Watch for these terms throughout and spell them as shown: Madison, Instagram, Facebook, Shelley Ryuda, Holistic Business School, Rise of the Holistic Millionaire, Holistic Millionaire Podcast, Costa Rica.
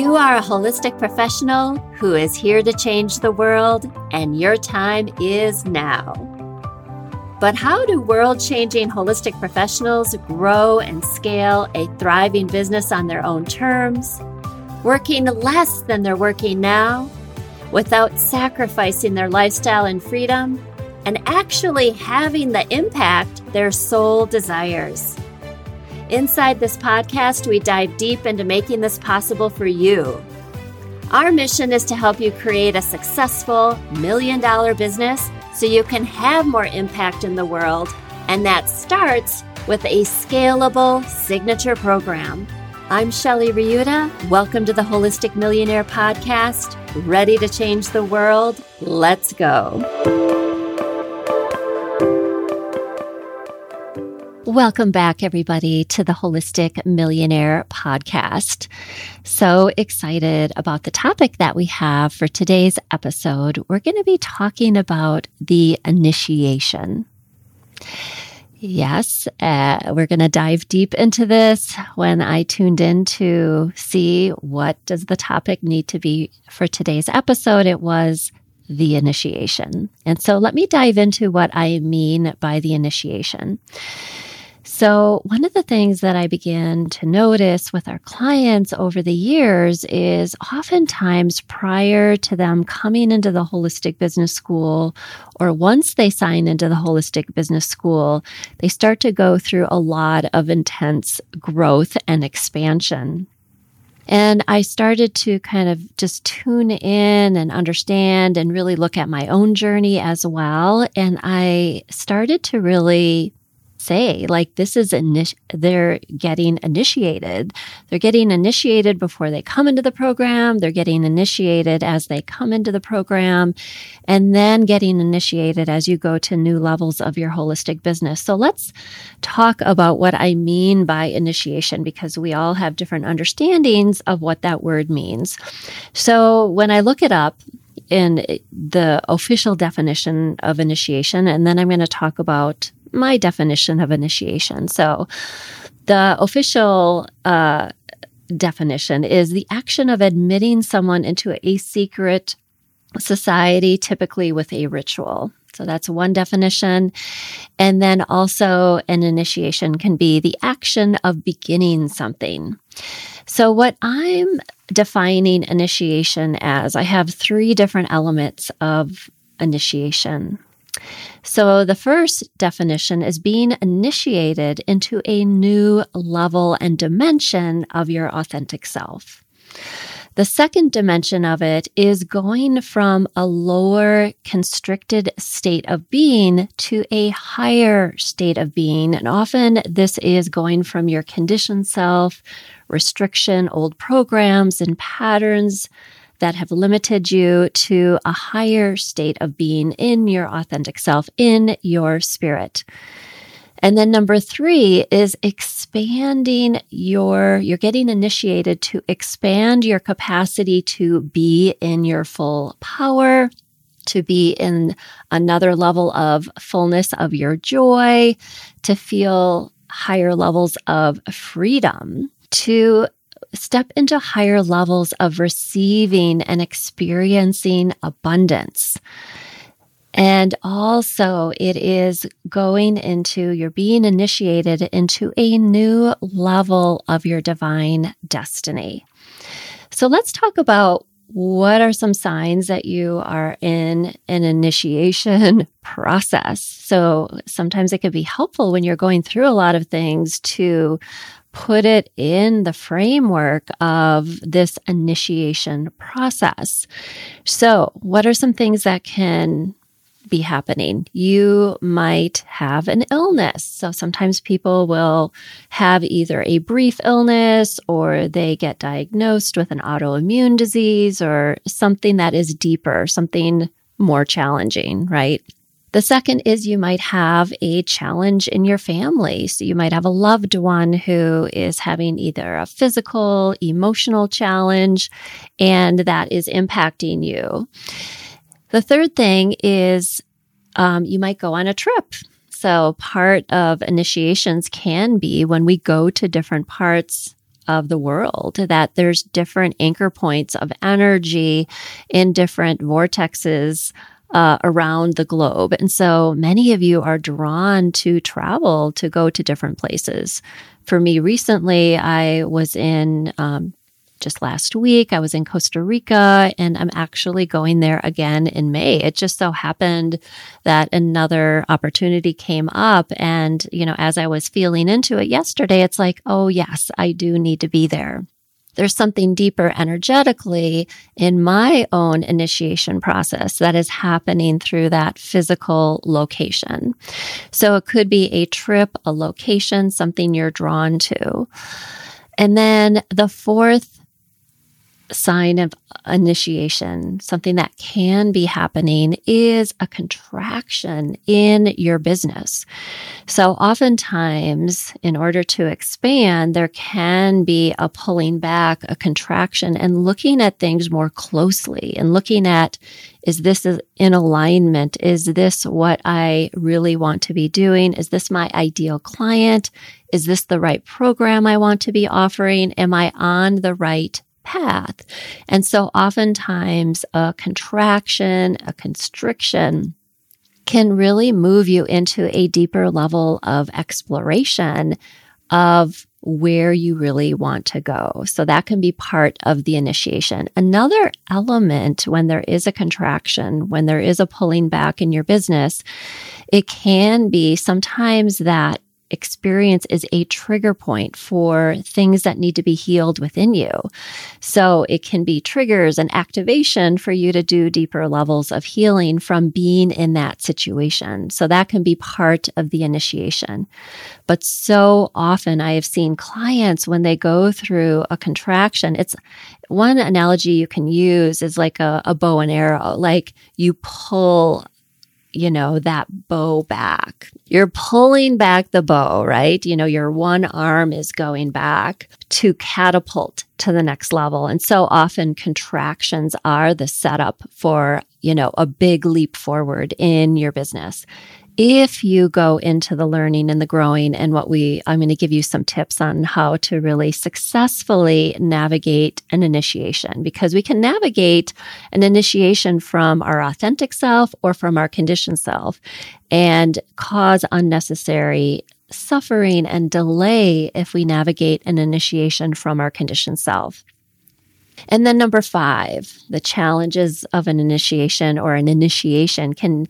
You are a holistic professional who is here to change the world, and your time is now. But how do world-changing holistic professionals grow and scale a thriving business on their own terms, working less than they're working now, without sacrificing their lifestyle and freedom, and actually having the impact their soul desires? Inside this podcast, we dive deep into making this possible for you. Our mission is to help you create a successful $1 million business so you can have more impact in the world, and that starts with a scalable signature program. I'm Shelley Ryuda. Welcome to the Holistic Millionaire Podcast. Ready to change the world? Let's go. Welcome back, everybody, to the Holistic Millionaire Podcast. So excited about the topic that we have for today's episode. We're going to be talking about the initiation. Yes, we're going to dive deep into this. When I tuned in to see what does the topic need to be for today's episode, it was the initiation. And so let me dive into what I mean by the initiation. So one of the things that I began to notice with our clients over the years is oftentimes prior to them coming into the Holistic Business School, or once they sign into the Holistic Business School, they start to go through a lot of intense growth and expansion. And I started to kind of just tune in and understand and really look at my own journey as well. And I started to really say, like, this is they're getting initiated before they come into the program, they're getting initiated as they come into the program, and then getting initiated as you go to new levels of your holistic business. So let's talk about what I mean by initiation, because we all have different understandings of what that word means. So when I look it up in the official definition of initiation, and then I'm going to talk about my definition of initiation. So the official definition is the action of admitting someone into a secret society, typically with a ritual. So that's one definition. And then also an initiation can be the action of beginning something. So what I'm defining initiation as, I have three different elements of initiation. So the first definition is being initiated into a new level and dimension of your authentic self. The second dimension of it is going from a lower constricted state of being to a higher state of being. And often this is going from your conditioned self, restriction, old programs and patterns that have limited you to a higher state of being in your authentic self, in your spirit. And then number three is expanding you're getting initiated to expand your capacity to be in your full power, to be in another level of fullness of your joy, to feel higher levels of freedom, to step into higher levels of receiving and experiencing abundance. And also, it is you're being initiated into a new level of your divine destiny. So let's talk about what are some signs that you are in an initiation process. So sometimes it can be helpful when you're going through a lot of things to put it in the framework of this initiation process. So what are some things that can be happening? You might have an illness. So sometimes people will have either a brief illness, or they get diagnosed with an autoimmune disease, or something that is deeper, something more challenging, right? The second is you might have a challenge in your family. So you might have a loved one who is having either a physical, emotional challenge, and that is impacting you. The third thing is you might go on a trip. So part of initiations can be when we go to different parts of the world, that there's different anchor points of energy in different vortexes around the globe. And so many of you are drawn to travel, to go to different places. For me recently, I was in, just last week, I was in Costa Rica, and I'm actually going there again in May. It just so happened that another opportunity came up. And, you know, as I was feeling into it yesterday, it's like, oh yes, I do need to be there. There's something deeper energetically in my own initiation process that is happening through that physical location. So it could be a trip, a location, something you're drawn to. And then the fourth sign of initiation, something that can be happening, is a contraction in your business. So oftentimes, in order to expand, there can be a pulling back, a contraction, and looking at things more closely and looking at, is this in alignment? Is this what I really want to be doing? Is this my ideal client? Is this the right program I want to be offering? Am I on the right path? And so oftentimes a contraction, a constriction can really move you into a deeper level of exploration of where you really want to go. So that can be part of the initiation. Another element when there is a contraction, when there is a pulling back in your business, it can be sometimes that experience is a trigger point for things that need to be healed within you. So it can be triggers and activation for you to do deeper levels of healing from being in that situation. So that can be part of the initiation. But so often I have seen clients when they go through a contraction, it's one analogy you can use is like a bow and arrow, like you pull that bow back. You're pulling back the bow, right? Your one arm is going back to catapult to the next level. And so often contractions are the setup for, a big leap forward in your business. If you go into the learning and the growing and I'm going to give you some tips on how to really successfully navigate an initiation, because we can navigate an initiation from our authentic self or from our conditioned self and cause unnecessary suffering and delay if we navigate an initiation from our conditioned self. And then number 5, the challenges of an initiation or an initiation can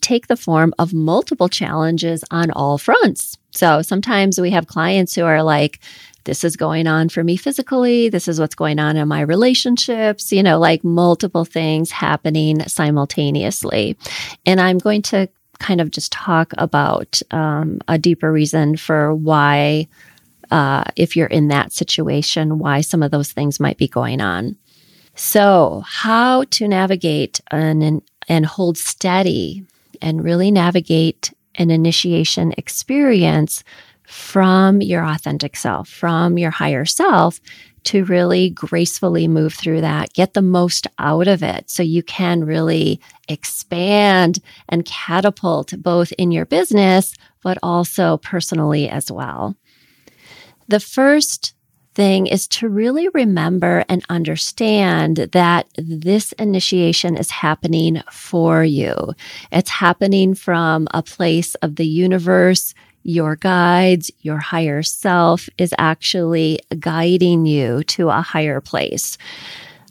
take the form of multiple challenges on all fronts. So sometimes we have clients who are like, this is going on for me physically, this is what's going on in my relationships, like multiple things happening simultaneously. And I'm going to kind of just talk about a deeper reason for why if you're in that situation, why some of those things might be going on. So how to navigate and hold steady and really navigate an initiation experience from your authentic self, from your higher self, to really gracefully move through that, get the most out of it so you can really expand and catapult both in your business, but also personally as well. The first thing is to really remember and understand that this initiation is happening for you. It's happening from a place of the universe. Your guides, your higher self is actually guiding you to a higher place.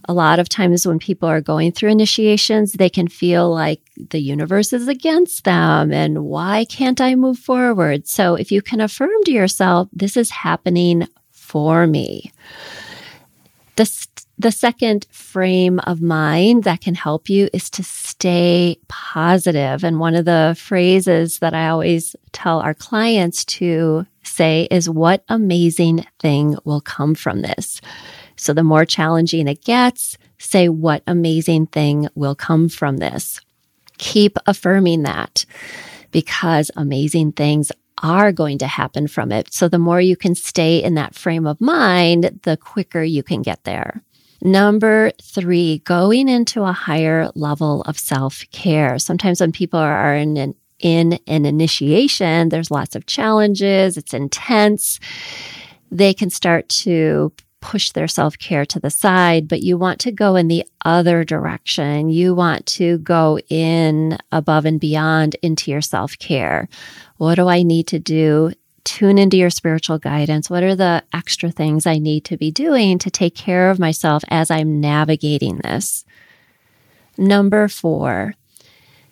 A lot of times when people are going through initiations, they can feel like the universe is against them and why can't I move forward? So if you can affirm to yourself, this is happening for me. The second frame of mind that can help you is to stay positive. And one of the phrases that I always tell our clients to say is, what amazing thing will come from this? So the more challenging it gets, say, what amazing thing will come from this? Keep affirming that, because amazing things are going to happen from it. So the more you can stay in that frame of mind, the quicker you can get there. Number 3, going into a higher level of self-care. Sometimes when people are in an initiation, there's lots of challenges, it's intense. they can start to push their self-care to the side, but you want to go in the other direction. You want to go in above and beyond into your self-care. What do I need to do? Tune into your spiritual guidance. What are the extra things I need to be doing to take care of myself as I'm navigating this? Number 4,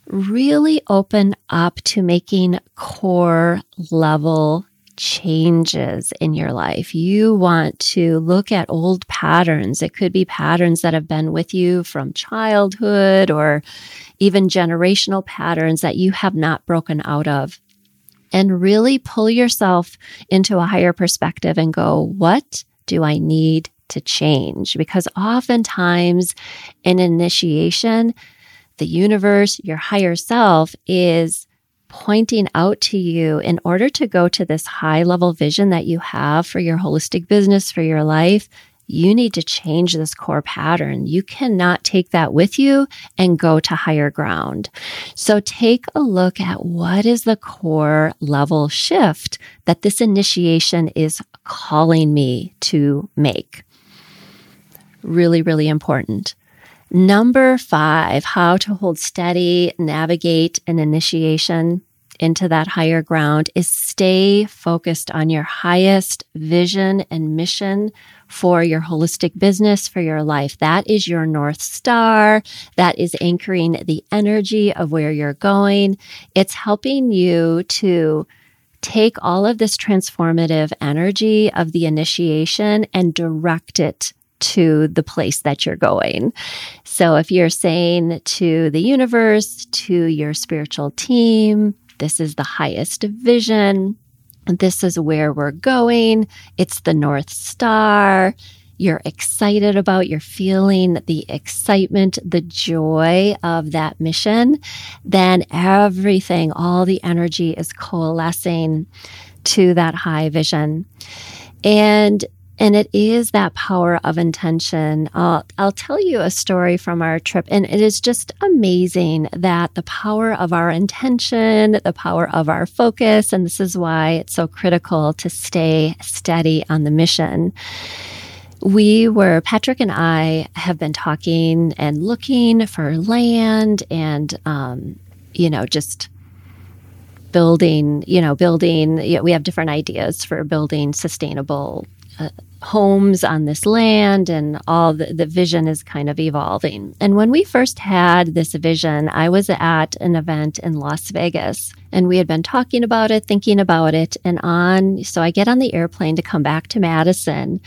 really open up to making core level changes in your life. You want to look at old patterns. It could be patterns that have been with you from childhood or even generational patterns that you have not broken out of. And really pull yourself into a higher perspective and go, what do I need to change? Because oftentimes in initiation, the universe, your higher self, is pointing out to you in order to go to this high level vision that you have for your holistic business, for your life, you need to change this core pattern. You cannot take that with you and go to higher ground. So take a look at what is the core level shift that this initiation is calling me to make. Really, really important. Number 5, how to hold steady, navigate an initiation into that higher ground is stay focused on your highest vision and mission for your holistic business, for your life. That is your North Star. That is anchoring the energy of where you're going. It's helping you to take all of this transformative energy of the initiation and direct it to the place that you're going. So if you're saying to the universe, to your spiritual team, this is the highest vision, this is where we're going, it's the North Star, you're excited about, you're feeling the excitement, the joy of that mission, then everything, all the energy is coalescing to that high vision. And it is that power of intention. I'll tell you a story from our trip, and it is just amazing that the power of our intention, the power of our focus, and this is why it's so critical to stay steady on the mission. Patrick and I have been talking and looking for land and, just building, we have different ideas for building sustainable homes on this land, and all the vision is kind of evolving. And when we first had this vision, I was at an event in Las Vegas, and we had been talking about it, thinking about it, so I get on the airplane to come back to Madison,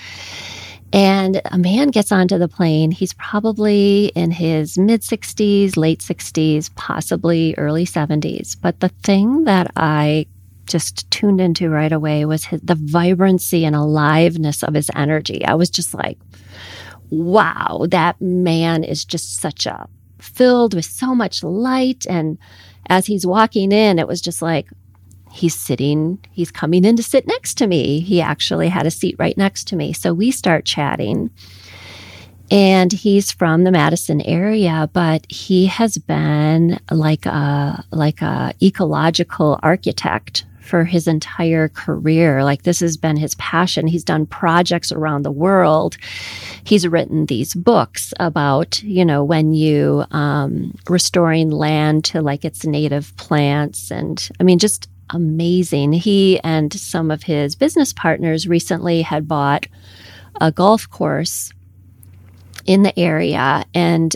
and a man gets onto the plane. He's probably in his mid-60s, late 60s, possibly early 70s. But the thing that I just tuned into right away was the vibrancy and aliveness of his energy. I was just like, wow, that man is just filled with so much light. And as he's walking in, it was just like, he's coming in to sit next to me. He actually had a seat right next to me. So we start chatting. And he's from the Madison area, but he has been like a ecological architect for his entire career. Like, this has been his passion. He's done projects around the world. He's written these books about, when you restoring land to like its native plants, and just amazing. He and some of his business partners recently had bought a golf course in the area, and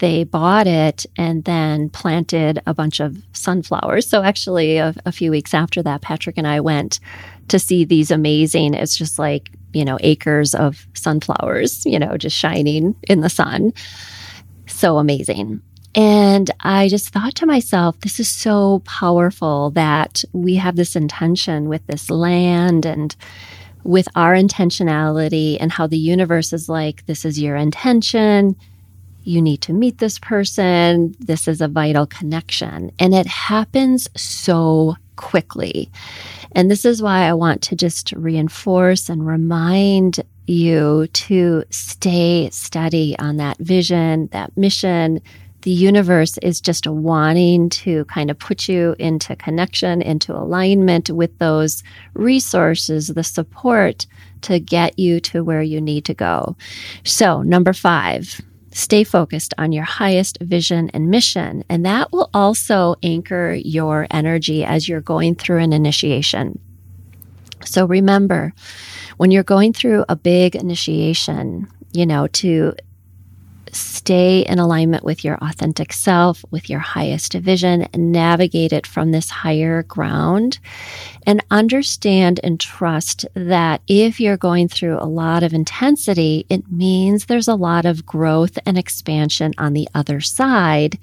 they bought it and then planted a bunch of sunflowers. So actually a few weeks after that, Patrick and I went to see these amazing, it's just like, acres of sunflowers, just shining in the sun. So amazing. And I just thought to myself, this is so powerful that we have this intention with this land and with our intentionality, and how the universe is like, this is your intention. You need to meet this person. This is a vital connection. And it happens so quickly. And this is why I want to just reinforce and remind you to stay steady on that vision, that mission, the universe is just wanting to kind of put you into connection, into alignment with those resources, the support to get you to where you need to go. So, number 5, stay focused on your highest vision and mission, and that will also anchor your energy as you're going through an initiation. So remember, when you're going through a big initiation, you know, to stay in alignment with your authentic self, with your highest vision, and navigate it from this higher ground. And understand and trust that if you're going through a lot of intensity, it means there's a lot of growth and expansion on the other side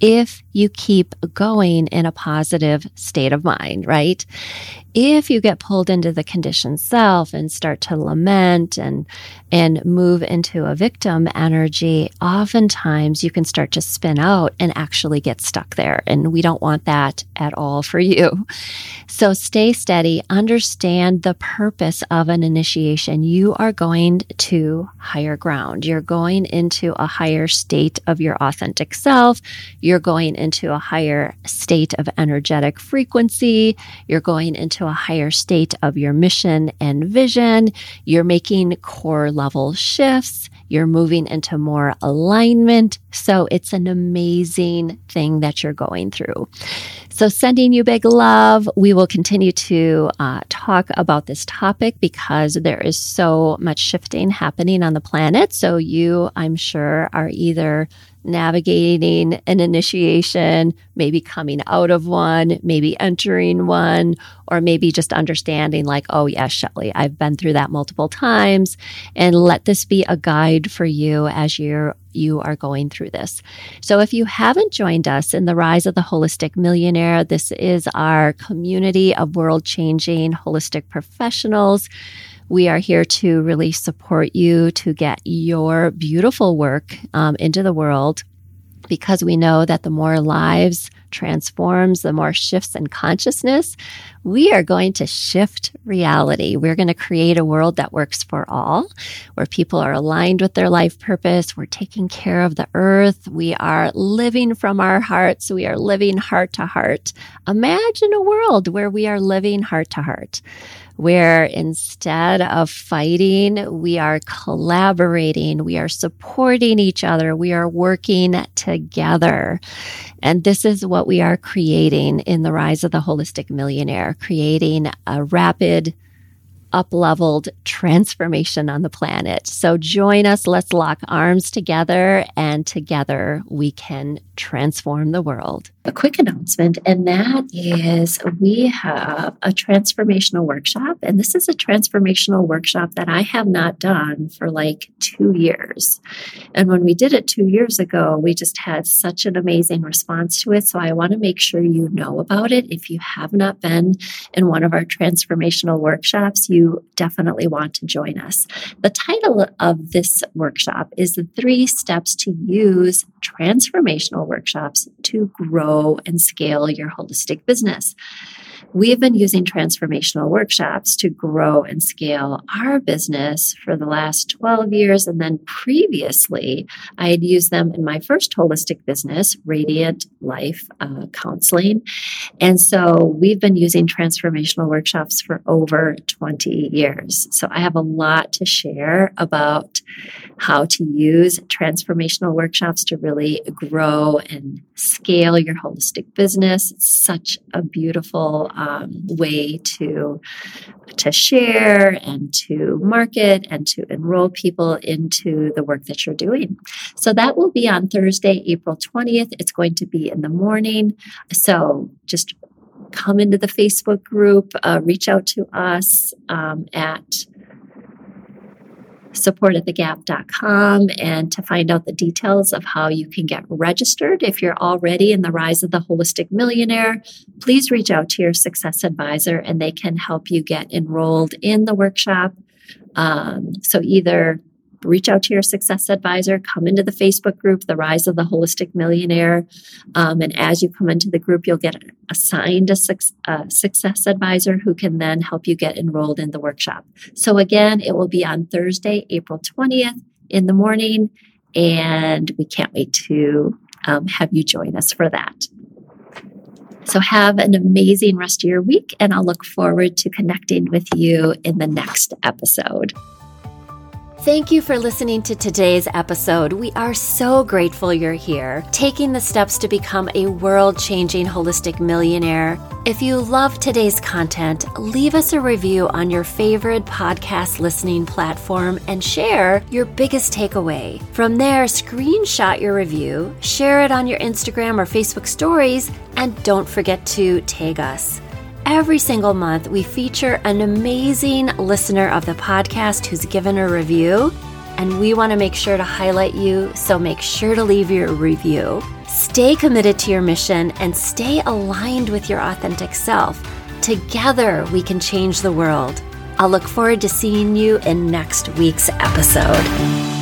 if you keep going in a positive state of mind, right? If you get pulled into the conditioned self and start to lament and move into a victim energy, oftentimes you can start to spin out and actually get stuck there. And we don't want that at all for you. So stay steady, understand the purpose of an initiation. You are going to higher ground. You're going into a higher state of your authentic self. You're going into a higher state of energetic frequency. You're going into a higher state of your mission and vision. You're making core level shifts. You're moving into more alignment. So it's an amazing thing that you're going through. So sending you big love. We will continue to talk about this topic because there is so much shifting happening on the planet. So you, I'm sure, are either navigating an initiation, maybe coming out of one, maybe entering one, or maybe just understanding like, oh yes, Shelley, I've been through that multiple times, and let this be a guide for you as you are going through this. So if you haven't joined us in the Rise of the Holistic Millionaire, this is our community of world-changing holistic professionals. We are here to really support you to get your beautiful work into the world, because we know that the more lives transforms, the more shifts in consciousness, we are going to shift reality. We're going to create a world that works for all, where people are aligned with their life purpose. We're taking care of the earth. We are living from our hearts. We are living heart to heart. Imagine a world where we are living heart to heart, where instead of fighting, we are collaborating, we are supporting each other, we are working together. And this is what we are creating in the Rise of the Holistic Millionaire, creating a rapid, up-leveled transformation on the planet. So join us, let's lock arms together, and together we can transform the world. A quick announcement, and that is we have a transformational workshop, and this is a transformational workshop that I have not done for like 2 years. And when we did it 2 years ago, we just had such an amazing response to it. So I want to make sure you know about it. If you have not been in one of our transformational workshops, you definitely want to join us. The title of this workshop is The 3 Steps to Use Transformational Workshops to Grow and Scale Your Holistic Business. We've been using transformational workshops to grow and scale our business for the last 12 years. And then previously, I had used them in my first holistic business, Radiant Life Counseling. And so we've been using transformational workshops for over 20 years. So I have a lot to share about how to use transformational workshops to really grow and scale your holistic business. It's such a beautiful way to share and to market and to enroll people into the work that you're doing. So that will be on Thursday, April 20th. It's going to be in the morning. So just come into the Facebook group, reach out to us at support@thegap.com, and to find out the details of how you can get registered. If you're already in the Rise of the Holistic Millionaire, please reach out to your success advisor and they can help you get enrolled in the workshop. So either reach out to your success advisor, come into the Facebook group, The Rise of the Holistic Millionaire. And as you come into the group, you'll get assigned a success advisor who can then help you get enrolled in the workshop. So again, it will be on Thursday, April 20th in the morning. And we can't wait to have you join us for that. So have an amazing rest of your week, and I'll look forward to connecting with you in the next episode. Thank you for listening to today's episode. We are so grateful you're here, taking the steps to become a world-changing holistic millionaire. If you love today's content, leave us a review on your favorite podcast listening platform and share your biggest takeaway. From there, screenshot your review, share it on your Instagram or Facebook stories, and don't forget to tag us. Every single month, we feature an amazing listener of the podcast who's given a review, and we want to make sure to highlight you, so make sure to leave your review. Stay committed to your mission and stay aligned with your authentic self. Together, we can change the world. I'll look forward to seeing you in next week's episode.